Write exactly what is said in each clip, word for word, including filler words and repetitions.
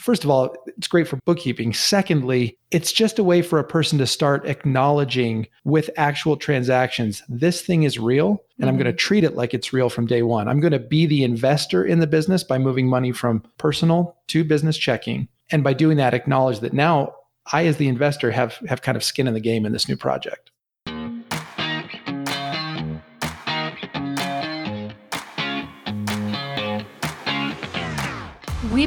first of all, it's great for bookkeeping. Secondly, it's just a way for a person to start acknowledging with actual transactions, this thing is real, and mm-hmm. I'm going to treat it like it's real from day one. I'm going to be the investor in the business by moving money from personal to business checking. And by doing that, acknowledge that now I, as the investor, have, have kind of skin in the game in this new project. We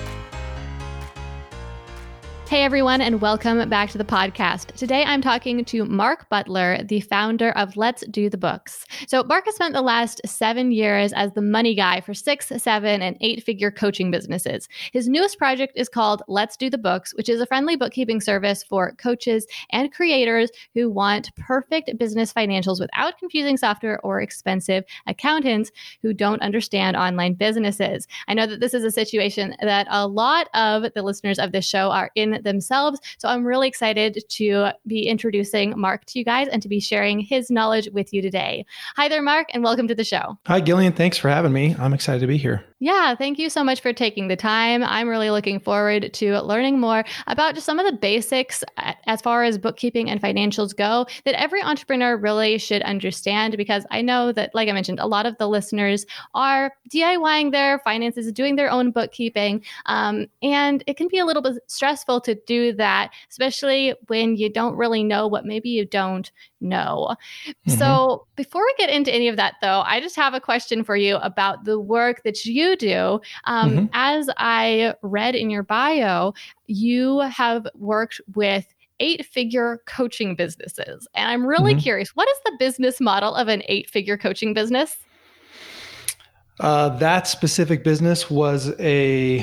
Hey everyone, and welcome back to the podcast. Today I'm talking to Mark Butler, the founder of Let's Do the Books. So Mark has spent the last seven years as the money guy for six, seven, and eight-figure coaching businesses. His newest project is called Let's Do the Books, which is a friendly bookkeeping service for coaches and creators who want perfect business financials without confusing software or expensive accountants who don't understand online businesses. I know that this is a situation that a lot of the listeners of this show are in themselves. So I'm really excited to be introducing Mark to you guys and to be sharing his knowledge with you today. Hi there, Mark, and welcome to the show. Hi, Gillian. Thanks for having me. I'm excited to be here. Yeah, thank you so much for taking the time. I'm really looking forward to learning more about just some of the basics as far as bookkeeping and financials go that every entrepreneur really should understand, because I know that, like I mentioned, a lot of the listeners are DIYing their finances, doing their own bookkeeping, um, and it can be a little bit stressful to do that, especially when you don't really know what maybe you don't know. Mm-hmm. So before we get into any of that, though, I just have a question for you about the work that you do. Um, mm-hmm. As I read in your bio, you have worked with eight-figure coaching businesses. And I'm really mm-hmm. curious, what is the business model of an eight-figure coaching business? Uh, that specific business was a,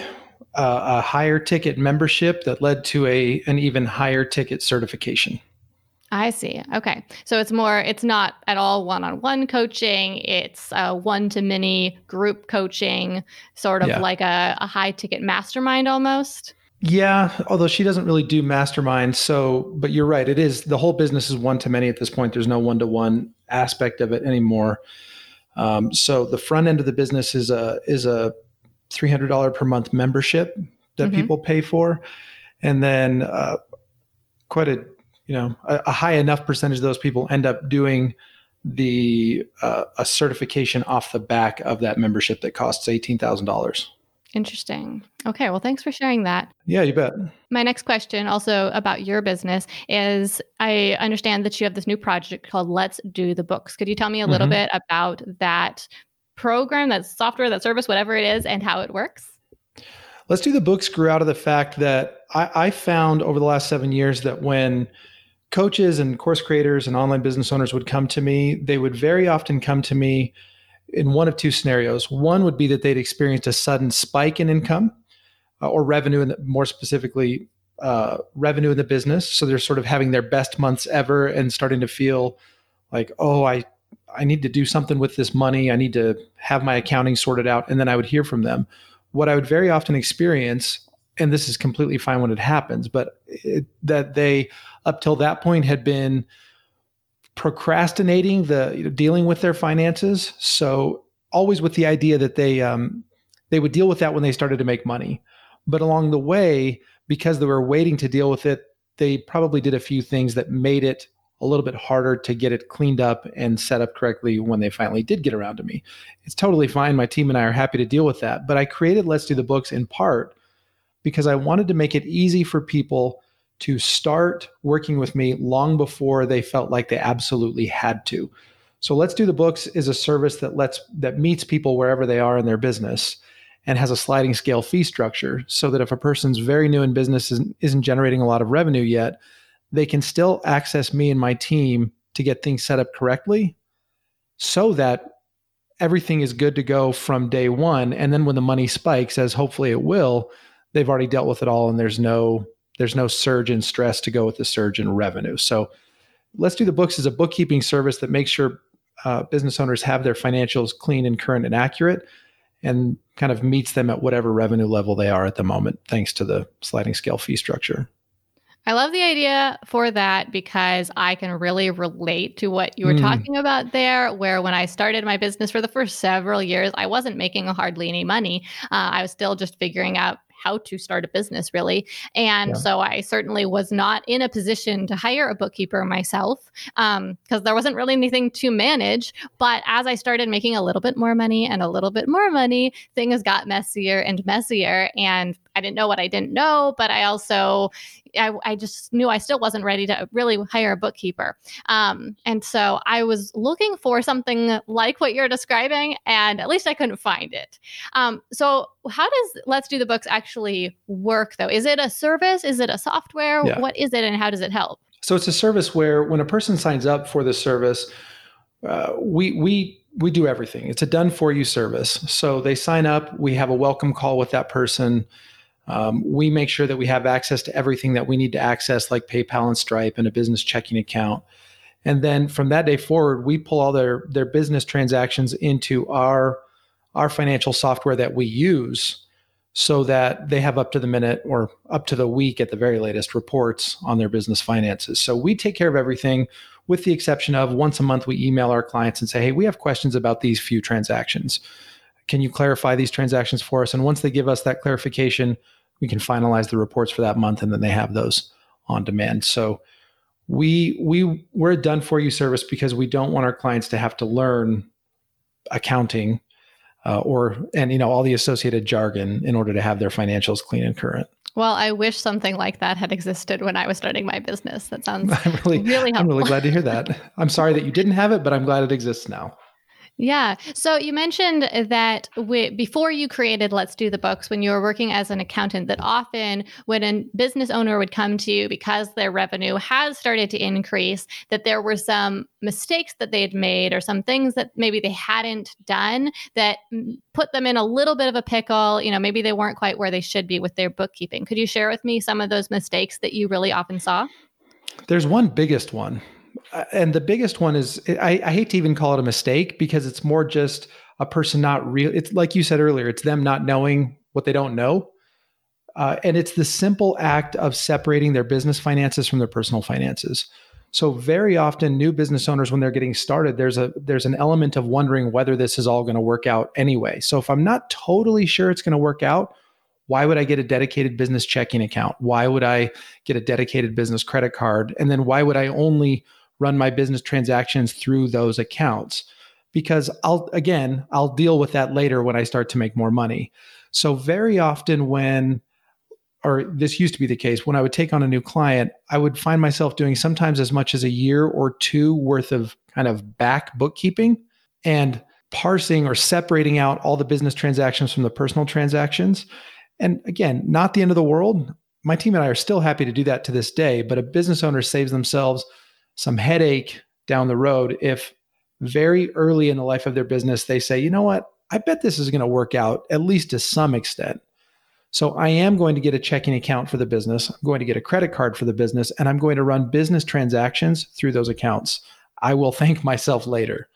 uh, a higher ticket membership that led to a an even higher ticket certification. I see. Okay. So it's more, it's not at all one-on-one coaching. It's a one-to-many group coaching, sort of yeah. like a, a high-ticket mastermind almost. Yeah. Although she doesn't really do masterminds. So, but you're right. It is, the whole business is one-to-many at this point. There's no one-to-one aspect of it anymore. Um, so the front end of the business is a, is a three hundred dollars per month membership that mm-hmm. people pay for. And then uh, quite a You know, a, a high enough percentage of those people end up doing the uh, a certification off the back of that membership that costs eighteen thousand dollars. Interesting. Okay. Well, thanks for sharing that. Yeah, you bet. My next question, also about your business, is I understand that you have this new project called Let's Do the Books. Could you tell me a little mm-hmm. bit about that program, that software, that service, whatever it is, and how it works? Let's Do the Books grew out of the fact that I, I found over the last seven years that when coaches and course creators and online business owners would come to me, they would very often come to me in one of two scenarios. One would be that they'd experienced a sudden spike in income uh, or revenue, in the, more specifically, uh, revenue in the business. So they're sort of having their best months ever and starting to feel like, oh, I, I need to do something with this money. I need to have my accounting sorted out. And then I would hear from them. What I would very often experience, and this is completely fine when it happens, but it, that they up till that point had been procrastinating the you know, dealing with their finances. So always with the idea that they um, they would deal with that when they started to make money. But along the way, because they were waiting to deal with it, they probably did a few things that made it a little bit harder to get it cleaned up and set up correctly when they finally did get around to me. It's totally fine. My team and I are happy to deal with that. But I created Let's Do the Books in part because I wanted to make it easy for people to start working with me long before they felt like they absolutely had to. So Let's Do the Books is a service that lets that meets people wherever they are in their business and has a sliding scale fee structure so that if a person's very new in business and isn't generating a lot of revenue yet, they can still access me and my team to get things set up correctly so that everything is good to go from day one. And then when the money spikes, as hopefully it will, they've already dealt with it all and there's no There's no surge in stress to go with the surge in revenue. So Let's Do the Books is a bookkeeping service that makes sure uh, business owners have their financials clean and current and accurate, and kind of meets them at whatever revenue level they are at the moment, thanks to the sliding scale fee structure. I love the idea for that because I can really relate to what you were mm. talking about there, where when I started my business for the first several years, I wasn't making hardly any money. Uh, I was still just figuring out how to start a business, really. And yeah. so I certainly was not in a position to hire a bookkeeper myself um, because there wasn't really anything to manage. But as I started making a little bit more money and a little bit more money, things got messier and messier. And I didn't know what I didn't know, but I also, I, I just knew I still wasn't ready to really hire a bookkeeper. Um, and so I was looking for something like what you're describing, and at least I couldn't find it. Um, so how does Let's Do the Books actually work, though? Is it a service? Is it a software? Yeah. What is it, and how does it help? So it's a service where when a person signs up for the service, uh, we we we do everything. It's a done-for-you service. So they sign up. We have a welcome call with that person. Um, we make sure that we have access to everything that we need to access, like PayPal and Stripe and a business checking account. And then from that day forward, we pull all their, their business transactions into our, our financial software that we use so that they have up to the minute or up to the week at the very latest reports on their business finances. So we take care of everything with the exception of once a month, we email our clients and say, hey, we have questions about these few transactions. Can you clarify these transactions for us? And once they give us that clarification, we can finalize the reports for that month, and then they have those on demand. So we we we're a done for you service because we don't want our clients to have to learn accounting uh, or and you know all the associated jargon in order to have their financials clean and current. Well, I wish something like that had existed when I was starting my business. That sounds I'm really, really helpful. I'm really glad to hear that. I'm sorry that you didn't have it, but I'm glad it exists now. Yeah. So you mentioned that we, before you created Let's Do the Books, when you were working as an accountant, that often when a business owner would come to you because their revenue has started to increase, that there were some mistakes that they had made or some things that maybe they hadn't done that put them in a little bit of a pickle. You know, maybe they weren't quite where they should be with their bookkeeping. Could you share with me some of those mistakes that you really often saw? There's one biggest one. And the biggest one is, I, I hate to even call it a mistake because it's more just a person not real. It's like you said earlier, it's them not knowing what they don't know. Uh, and it's the simple act of separating their business finances from their personal finances. So very often new business owners, when they're getting started, there's a there's an element of wondering whether this is all going to work out anyway. So if I'm not totally sure it's going to work out, why would I get a dedicated business checking account? Why would I get a dedicated business credit card? And then why would I only run my business transactions through those accounts? Because I'll, again, I'll deal with that later when I start to make more money. So very often when, or this used to be the case, when I would take on a new client, I would find myself doing sometimes as much as a year or two worth of kind of back bookkeeping and parsing or separating out all the business transactions from the personal transactions. And again, not the end of the world. My team and I are still happy to do that to this day, but a business owner saves themselves some headache down the road if very early in the life of their business, they say, you know what, I bet this is going to work out at least to some extent. So I am going to get a checking account for the business. I'm going to get a credit card for the business, and I'm going to run business transactions through those accounts. I will thank myself later.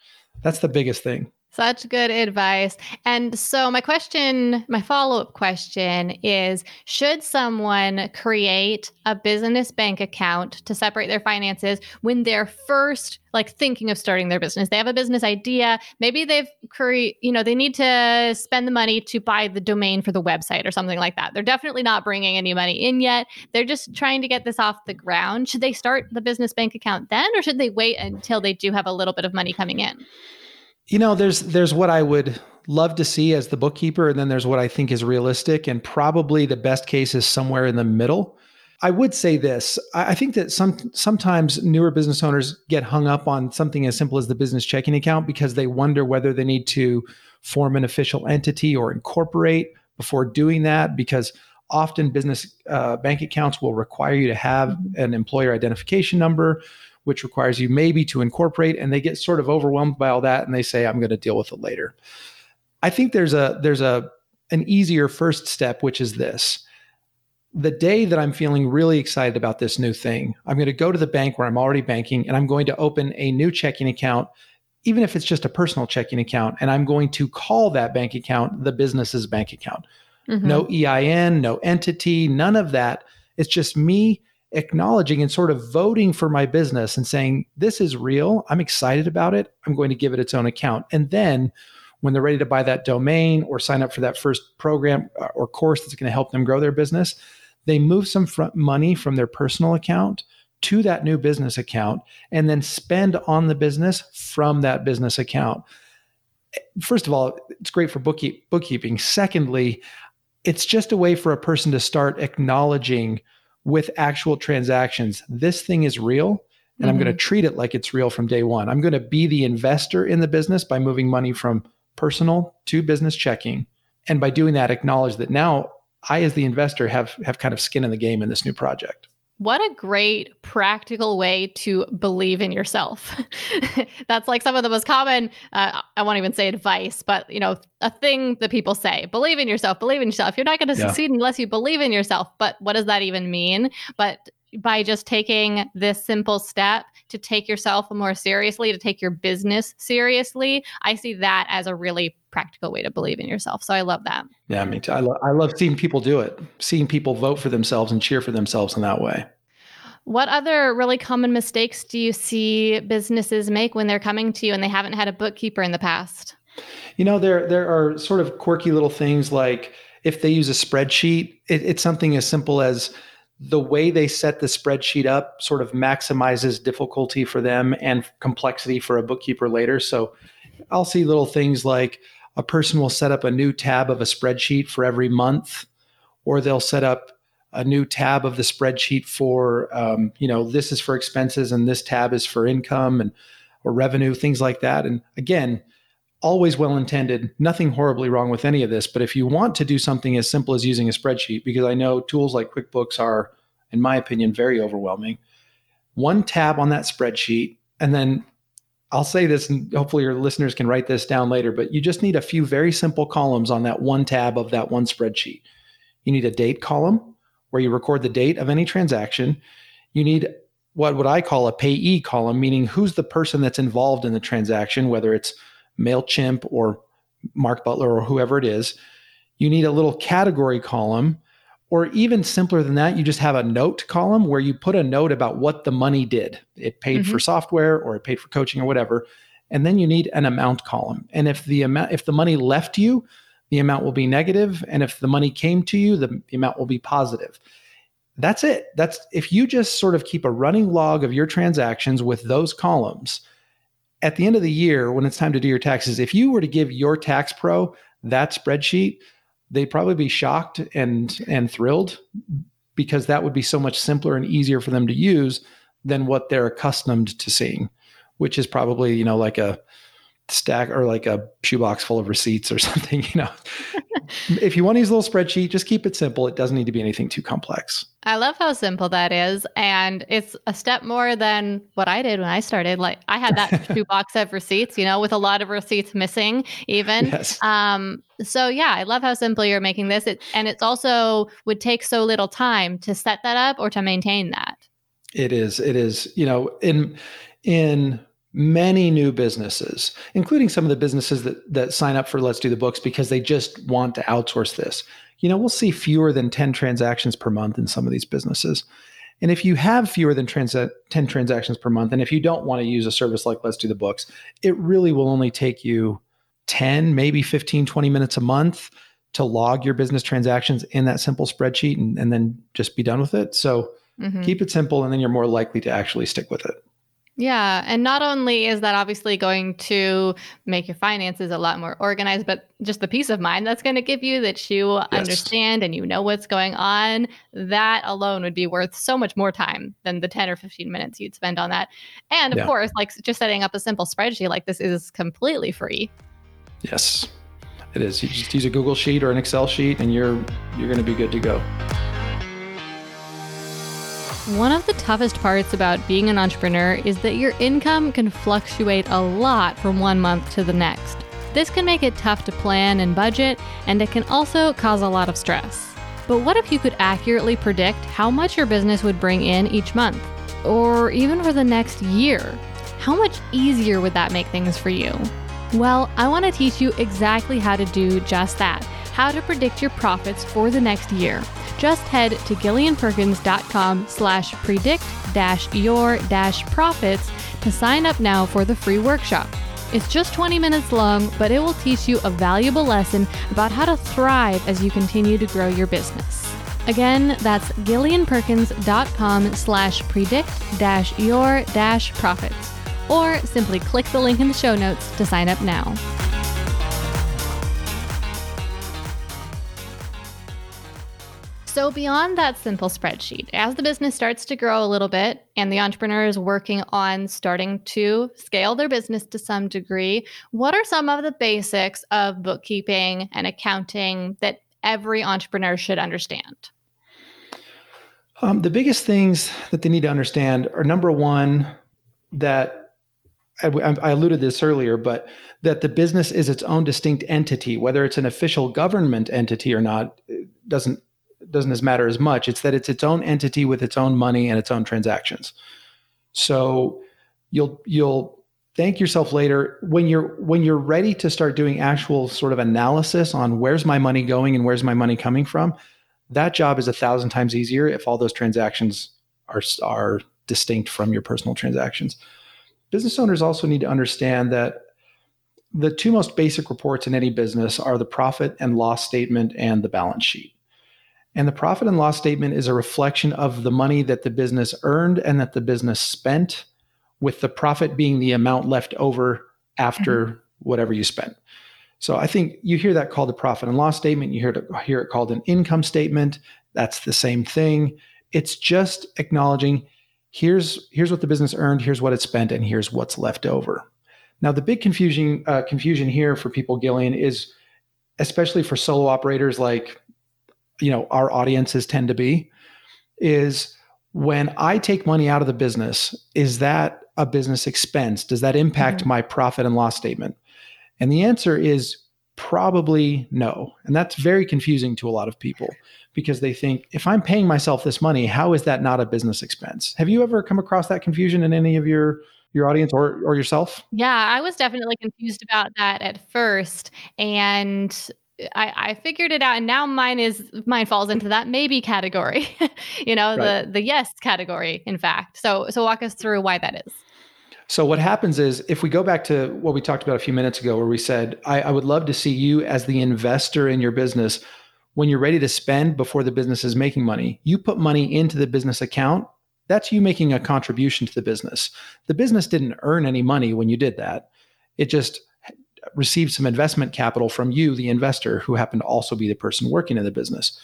That's the biggest thing. Such good advice. And so my question, my follow-up question is, should someone create a business bank account to separate their finances when they're first like thinking of starting their business? They have a business idea. Maybe they've create, you know, they need to spend the money to buy the domain for the website or something like that. They're definitely not bringing any money in yet. They're just trying to get this off the ground. Should they start the business bank account then, or should they wait until they do have a little bit of money coming in? You know, there's there's what I would love to see as the bookkeeper, and then there's what I think is realistic, and probably the best case is somewhere in the middle. I would say this. I think that some sometimes newer business owners get hung up on something as simple as the business checking account because they wonder whether they need to form an official entity or incorporate before doing that, because often business uh, bank accounts will require you to have an employer identification number, which requires you maybe to incorporate, and they get sort of overwhelmed by all that, and they say, I'm going to deal with it later. I think there's a there's a an easier first step, which is this. the day that I'm feeling really excited about this new thing, I'm going to go to the bank where I'm already banking, and I'm going to open a new checking account, even if it's just a personal checking account, and I'm going to call that bank account the business's bank account. Mm-hmm. No E I N, no entity, none of that. It's just me acknowledging and sort of voting for my business and saying, this is real. I'm excited about it. I'm going to give it its own account. And then when they're ready to buy that domain or sign up for that first program or course that's going to help them grow their business, they move some fr- money from their personal account to that new business account and then spend on the business from that business account. First of all, it's great for bookkeep- bookkeeping. Secondly, it's just a way for a person to start acknowledging with actual transactions, this thing is real, and mm-hmm. I'm going to treat it like it's real from day one. I'm going to be the investor in the business by moving money from personal to business checking. And by doing that, acknowledge that now I, as the investor, have, have kind of skin in the game in this new project. What a great practical way to believe in yourself. That's like some of the most common, uh, I won't even say advice, but you know, a thing that people say, believe in yourself, believe in yourself. You're not going to yeah. succeed unless you believe in yourself. But what does that even mean? But by just taking this simple step to take yourself more seriously, to take your business seriously, I see that as a really practical way to believe in yourself. So I love that. Yeah, me too. I, lo- I love seeing people do it, seeing people vote for themselves and cheer for themselves in that way. What other really common mistakes do you see businesses make when they're coming to you and they haven't had a bookkeeper in the past? You know, there there are sort of quirky little things like if they use a spreadsheet, it, it's something as simple as the way they set the spreadsheet up sort of maximizes difficulty for them and complexity for a bookkeeper later. So I'll see little things like a person will set up a new tab of a spreadsheet for every month, or they'll set up a new tab of the spreadsheet for, um, you know, this is for expenses and this tab is for income and or revenue, things like that. And again, always well-intended, nothing horribly wrong with any of this. But if you want to do something as simple as using a spreadsheet, because I know tools like QuickBooks are, in my opinion, very overwhelming, one tab on that spreadsheet, and then I'll say this, and hopefully your listeners can write this down later, but you just need a few very simple columns on that one tab of that one spreadsheet. You need a date column where you record the date of any transaction. You need what would I call a payee column, meaning who's the person that's involved in the transaction, whether it's MailChimp or Mark Butler or whoever it is. You need a little category column, or even simpler than that, you just have a note column where you put a note about what the money did. It paid mm-hmm. for software, or it paid for coaching, or whatever. And then you need an amount column. And if the amount, if the money left you, the amount will be negative. And if the money came to you, the, the amount will be positive. That's it. That's if you just sort of keep a running log of your transactions with those columns. At the end of the year, when it's time to do your taxes, if you were to give your tax pro that spreadsheet, they'd probably be shocked and and thrilled, because that would be so much simpler and easier for them to use than what they're accustomed to seeing, which is probably, you know, like a stack or like a shoebox full of receipts or something, you know. If you want to use a little spreadsheet, just keep it simple. It doesn't need to be anything too complex. I love how simple that is. And it's a step more than what I did when I started. Like I had that shoebox of receipts, you know, with a lot of receipts missing even. Yes. Um, so yeah, I love how simple you're making this. It, and it's also would take so little time to set that up or to maintain that. It is. It is, you know, in, in, many new businesses, including some of the businesses that that sign up for Let's Do the Books because they just want to outsource this. You know, we'll see fewer than ten transactions per month in some of these businesses. And if you have fewer than trans- ten transactions per month, and if you don't want to use a service like Let's Do the Books, it really will only take you ten, maybe fifteen, twenty minutes a month to log your business transactions in that simple spreadsheet and, and then just be done with it. So mm-hmm. keep it simple, and then you're more likely to actually stick with it. Yeah. And not only is that obviously going to make your finances a lot more organized, but just the peace of mind that's going to give you that you yes. understand and you know what's going on, that alone would be worth so much more time than the ten or fifteen minutes you'd spend on that. And of yeah. course, like just setting up a simple spreadsheet like this is completely free. Yes, it is. You just use a Google sheet or an Excel sheet and you're, you're going to be good to go. One of the toughest parts about being an entrepreneur is that your income can fluctuate a lot from one month to the next. This can make it tough to plan and budget, and it can also cause a lot of stress. But what if you could accurately predict how much your business would bring in each month, or even for the next year? How much easier would that make things for you? Well, I want to teach you exactly how to do just that, how to predict your profits for the next year. Just head to gillian perkins dot com slash predict dash your dash profits to sign up now for the free workshop. It's just twenty minutes long, but it will teach you a valuable lesson about how to thrive as you continue to grow your business. Again, that's gillian perkins dot com slash predict dash your dash profits, or simply click the link in the show notes to sign up now. So beyond that simple spreadsheet, as the business starts to grow a little bit and the entrepreneur is working on starting to scale their business to some degree, what are some of the basics of bookkeeping and accounting that every entrepreneur should understand? Um, the biggest things that they need to understand are, number one, that I, I alluded to this earlier, but that the business is its own distinct entity, whether it's an official government entity or not, it doesn't doesn't as matter as much. It's that it's its own entity with its own money and its own transactions. So you'll you'll thank yourself later when you're when you're ready to start doing actual sort of analysis on where's my money going and where's my money coming from. That job is a thousand times easier if all those transactions are are distinct from your personal transactions. Business owners also need to understand that the two most basic reports in any business are the profit and loss statement and the balance sheet. And the profit and loss statement is a reflection of the money that the business earned and that the business spent, with the profit being the amount left over after mm-hmm. whatever you spent. So I think you hear that called a profit and loss statement. You hear it, hear it called an income statement. That's the same thing. It's just acknowledging here's here's what the business earned, here's what it spent, and here's what's left over. Now, the big confusion uh, confusion here for people, Gillian, is especially for solo operators like you know, our audiences tend to be, is when I take money out of the business, is that a business expense? Does that impact mm-hmm. my profit and loss statement? And the answer is probably no. And that's very confusing to a lot of people because they think, if I'm paying myself this money, how is that not a business expense? Have you ever come across that confusion in any of your your audience or, or yourself? Yeah, I was definitely confused about that at first. And I, I figured it out, and now mine is mine falls into that maybe category, you know, right. the the yes category, in fact. So so walk us through why that is. So what happens is, if we go back to what we talked about a few minutes ago, where we said, I, I would love to see you as the investor in your business, when you're ready to spend before the business is making money, you put money into the business account. That's you making a contribution to the business. The business didn't earn any money when you did that. It just received some investment capital from you, the investor, who happened to also be the person working in the business.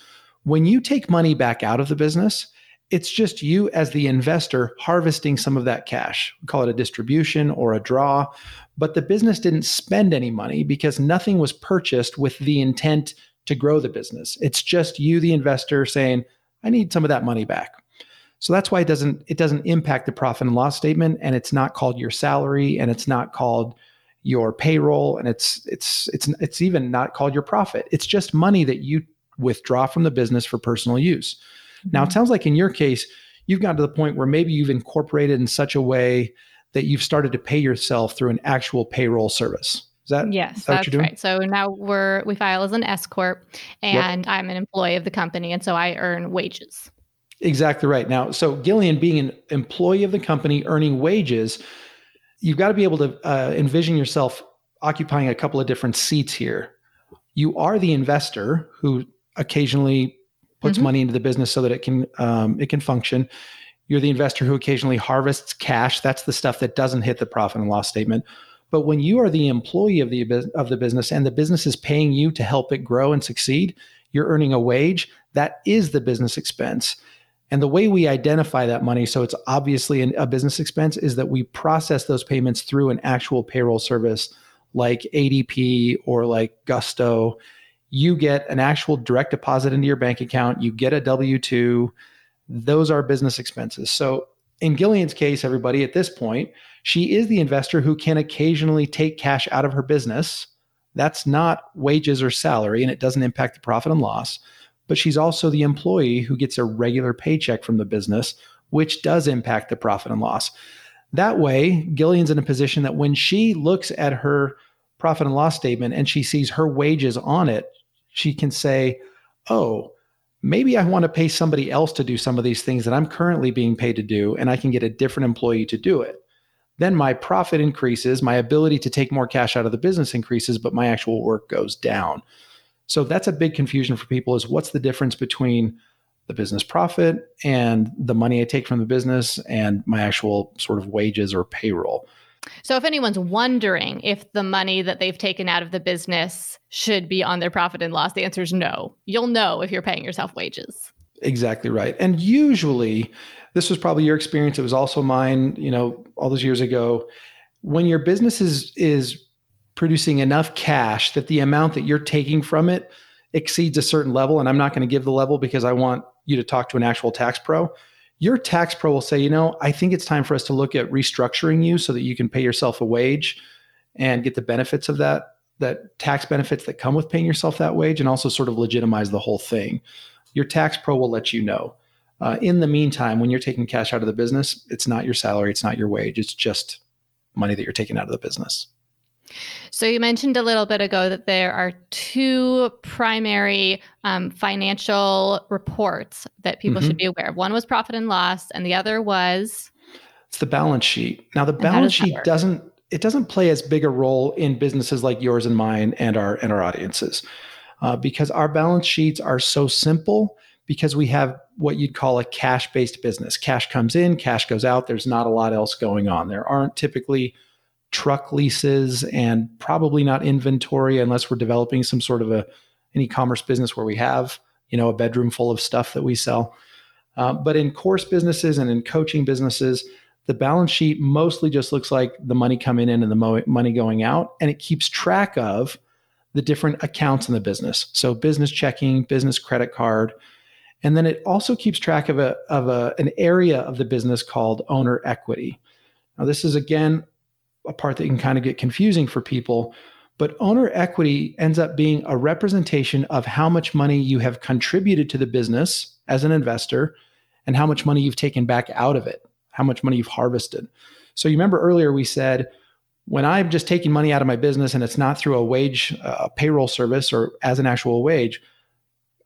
When you take money back out of the business, it's just you as the investor harvesting some of that cash. We call it a distribution or a draw, but the business didn't spend any money because nothing was purchased with the intent to grow the business. It's just you, the investor, saying, I need some of that money back. So that's why it doesn't, it doesn't impact the profit and loss statement, and it's not called your salary, and it's not called your payroll, and it's it's it's it's even not called your profit. It's just money that you withdraw from the business for personal use. Mm-hmm. Now, it sounds like in your case, you've gotten to the point where maybe you've incorporated in such a way that you've started to pay yourself through an actual payroll service. Is that yes, is that that's what you're doing? Right. So now we're we file as an S corp, and yep. I'm an employee of the company, and so I earn wages. Exactly right. Now, so Gillian, being an employee of the company, earning wages. You've got to be able to uh, envision yourself occupying a couple of different seats here. You are the investor who occasionally puts mm-hmm. money into the business so that it can um, it can function. You're the investor who occasionally harvests cash. That's the stuff that doesn't hit the profit and loss statement. But when you are the employee of the of the business and the business is paying you to help it grow and succeed, you're earning a wage. That is the business expense. And the way we identify that money, so it's obviously an, a business expense, is that we process those payments through an actual payroll service like A D P or like Gusto. You get an actual direct deposit into your bank account. You get a W two. Those are business expenses. So in Gillian's case, everybody, at this point, she is the investor who can occasionally take cash out of her business. That's not wages or salary, and it doesn't impact the profit and loss. but she's also the employee who gets a regular paycheck from the business, which does impact the profit and loss. That way, Gillian's in a position that when she looks at her profit and loss statement and she sees her wages on it, she can say, oh, maybe I want to pay somebody else to do some of these things that I'm currently being paid to do, and I can get a different employee to do it. Then my profit increases, my ability to take more cash out of the business increases, but my actual work goes down. So that's a big confusion for people, is what's the difference between the business profit and the money I take from the business and my actual sort of wages or payroll. So if anyone's wondering if the money that they've taken out of the business should be on their profit and loss, the answer is no. You'll know if you're paying yourself wages. Exactly right. And usually, this was probably your experience. It was also mine, you know, all those years ago. When your business is, is producing enough cash that the amount that you're taking from it exceeds a certain level, and I'm not going to give the level because I want you to talk to an actual tax pro, your tax pro will say, you know, I think it's time for us to look at restructuring you so that you can pay yourself a wage and get the benefits of that, that tax benefits that come with paying yourself that wage, and also sort of legitimize the whole thing. Your tax pro will let you know. Uh, in the meantime, when you're taking cash out of the business, it's not your salary, it's not your wage, it's just money that you're taking out of the business. So you mentioned a little bit ago that there are two primary um, financial reports that people mm-hmm. should be aware of. One was profit and loss, and the other was? It's the balance sheet. Now, the balance sheet doesn't it doesn't play as big a role in businesses like yours and mine and our and our audiences, uh, because our balance sheets are so simple, because we have what you'd call a cash-based business. Cash comes in, cash goes out. There's not a lot else going on. There aren't typically truck leases, and probably not inventory unless we're developing some sort of a an e-commerce business where we have, you know, a bedroom full of stuff that we sell. Uh, but in course businesses and in coaching businesses, the balance sheet mostly just looks like the money coming in and the mo- money going out, and it keeps track of the different accounts in the business. So business checking, business credit card, and then it also keeps track of a of a an area of the business called owner equity. Now, this is again a part that can kind of get confusing for people, but owner equity ends up being a representation of how much money you have contributed to the business as an investor and how much money you've taken back out of it, how much money you've harvested. So you remember earlier we said, when I'm just taking money out of my business and it's not through a wage, a payroll service or as an actual wage,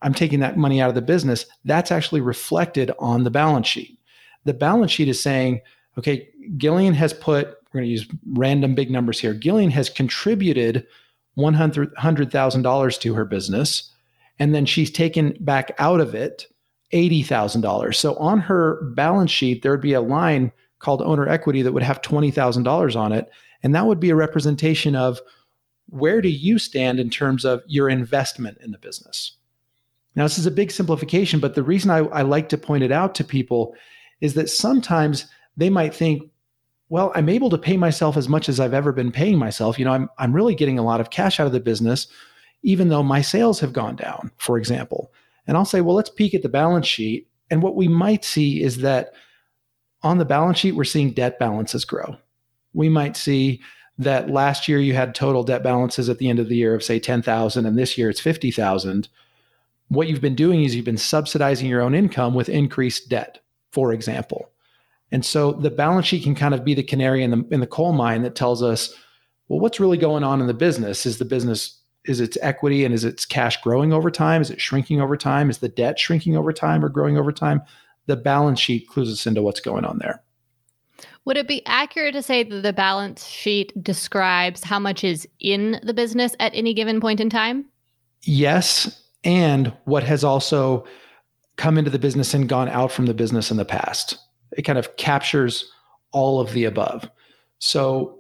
I'm taking that money out of the business. That's actually reflected on the balance sheet. The balance sheet is saying, okay, Gillian has put, we're going to use random big numbers here. Gillian has contributed one hundred thousand dollars to her business, and then she's taken back out of it eighty thousand dollars. So on her balance sheet, there would be a line called owner equity that would have twenty thousand dollars on it. And that would be a representation of where do you stand in terms of your investment in the business. Now, this is a big simplification, but the reason I, I like to point it out to people is that sometimes they might think, well, I'm able to pay myself as much as I've ever been paying myself. You know, I'm I'm really getting a lot of cash out of the business, even though my sales have gone down, for example. And I'll say, well, let's peek at the balance sheet. And what we might see is that on the balance sheet, we're seeing debt balances grow. We might see that last year you had total debt balances at the end of the year of, say, ten thousand dollars, and this year it's fifty thousand dollars. What you've been doing is you've been subsidizing your own income with increased debt, for example. And so the balance sheet can kind of be the canary in the in the coal mine that tells us, well, what's really going on in the business? Is the business, is its equity and is its cash growing over time? Is it shrinking over time? Is the debt shrinking over time or growing over time? The balance sheet clues us into what's going on there. Would it be accurate to say that the balance sheet describes how much is in the business at any given point in time? Yes, and what has also come into the business and gone out from the business in the past. It kind of captures all of the above. So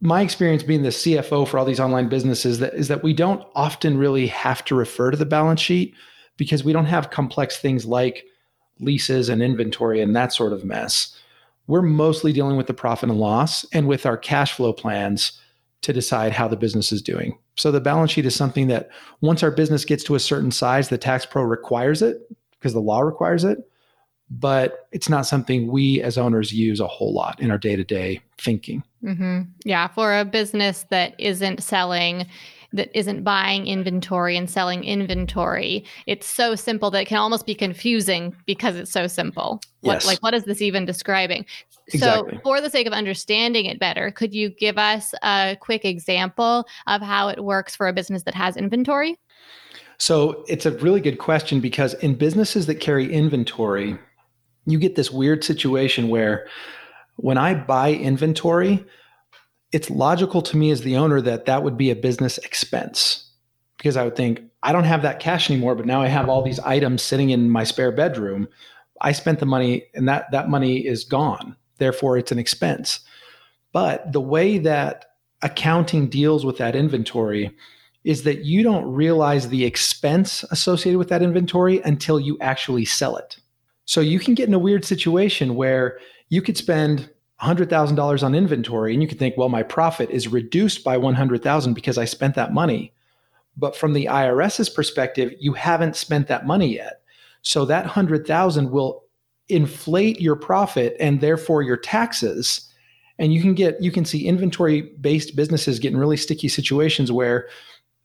my experience being the C F O for all these online businesses that is that we don't often really have to refer to the balance sheet because we don't have complex things like leases and inventory and that sort of mess. We're mostly dealing with the profit and loss and with our cash flow plans to decide how the business is doing. So the balance sheet is something that once our business gets to a certain size, the tax pro requires it because the law requires it. But it's not something we as owners use a whole lot in our day-to-day thinking. Mm-hmm. Yeah, for a business that isn't selling that isn't buying inventory and selling inventory. It's so simple that it can almost be confusing because it's so simple. Yes. What, like, what is this even describing? Exactly. So for the sake of understanding it better, could you give us a quick example of how it works for a business that has inventory? So it's a really good question, because in businesses that carry inventory, you get this weird situation where when I buy inventory, it's logical to me as the owner that that would be a business expense, because I would think, I don't have that cash anymore, but now I have all these items sitting in my spare bedroom. I spent the money and that, that money is gone. Therefore, it's an expense. But the way that accounting deals with that inventory is that you don't realize the expense associated with that inventory until you actually sell it. So you can get in a weird situation where you could spend one hundred thousand dollars on inventory and you could think, well, my profit is reduced by one hundred thousand dollars because I spent that money. But from the IRS's perspective, you haven't spent that money yet. So that one hundred thousand dollars will inflate your profit and therefore your taxes. And you can get, you can see inventory-based businesses get in really sticky situations where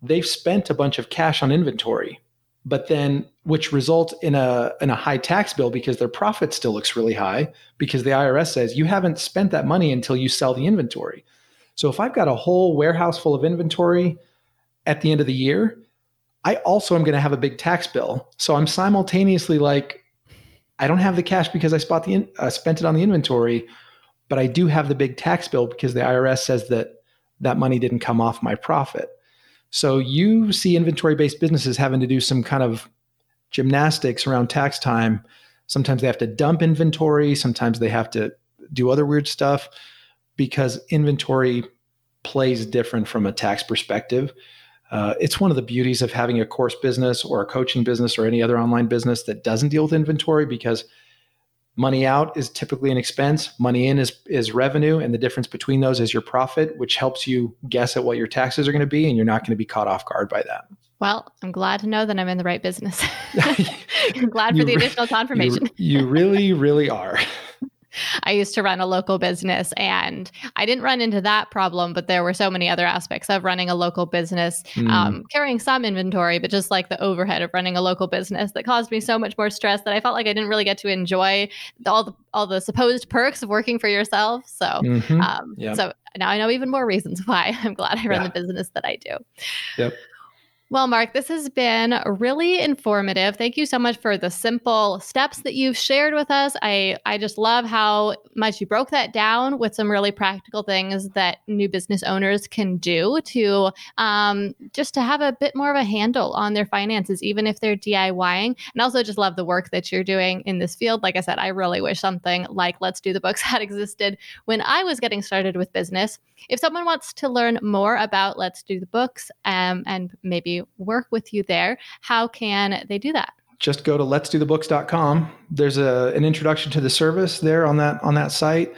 they've spent a bunch of cash on inventory, but then which results in a in a high tax bill because their profit still looks really high because the I R S says you haven't spent that money until you sell the inventory. So if I've got a whole warehouse full of inventory at the end of the year, I also am going to have a big tax bill. So I'm simultaneously like, I don't have the cash because I spot the in, uh, spent it on the inventory, but I do have the big tax bill because the I R S says that that money didn't come off my profit. So you see inventory-based businesses having to do some kind of gymnastics around tax time. Sometimes they have to dump inventory. Sometimes they have to do other weird stuff because inventory plays different from a tax perspective. Uh, it's one of the beauties of having a course business or a coaching business or any other online business that doesn't deal with inventory, because money out is typically an expense. Money in is is revenue, and the difference between those is your profit, which helps you guess at what your taxes are going to be, and you're not going to be caught off guard by that. Well, I'm glad to know that I'm in the right business. I'm glad for you, the additional confirmation. You, you really, really are. I used to run a local business, and I didn't run into that problem, but there were so many other aspects of running a local business, mm. um, carrying some inventory, but just like the overhead of running a local business that caused me so much more stress that I felt like I didn't really get to enjoy all the, all the supposed perks of working for yourself. So, mm-hmm. um, yep. so now I know even more reasons why I'm glad I run yeah. the business that I do. Yep. Well, Mark, this has been really informative. Thank you so much for the simple steps that you've shared with us. I, I just love how much you broke that down with some really practical things that new business owners can do to um, just to have a bit more of a handle on their finances, even if they're DIYing. And also just love the work that you're doing in this field. Like I said, I really wish something like Let's Do the Books had existed when I was getting started with business. If someone wants to learn more about Let's Do the Books um, and maybe work with you there, how can they do that? Just go to lets do the books dot com. There's a an introduction to the service there on that on that site,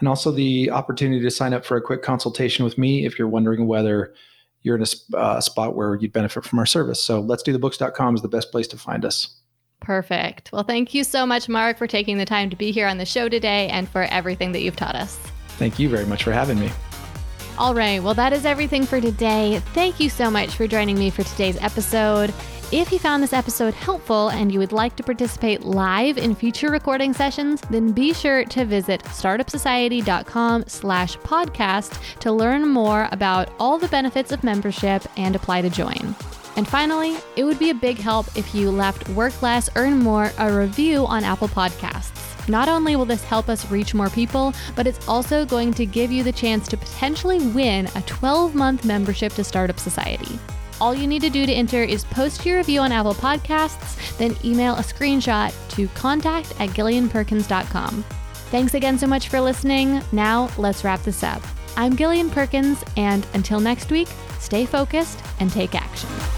and also the opportunity to sign up for a quick consultation with me if you're wondering whether you're in a uh, spot where you'd benefit from our service. So lets do the books dot com is the best place to find us. Perfect. Well, thank you so much, Mark, for taking the time to be here on the show today and for everything that you've taught us. Thank you very much for having me. All right, well, that is everything for today. Thank you so much for joining me for today's episode. If you found this episode helpful and you would like to participate live in future recording sessions, then be sure to visit startup society dot com slash podcast to learn more about all the benefits of membership and apply to join. And finally, it would be a big help if you left Work Less, Earn More a review on Apple Podcasts. Not only will this help us reach more people, but it's also going to give you the chance to potentially win a twelve-month membership to Startup Society. All you need to do to enter is post your review on Apple Podcasts, then email a screenshot to contact at gillian perkins dot com. Thanks again so much for listening. Now let's wrap this up. I'm Gillian Perkins, and until next week, stay focused and take action.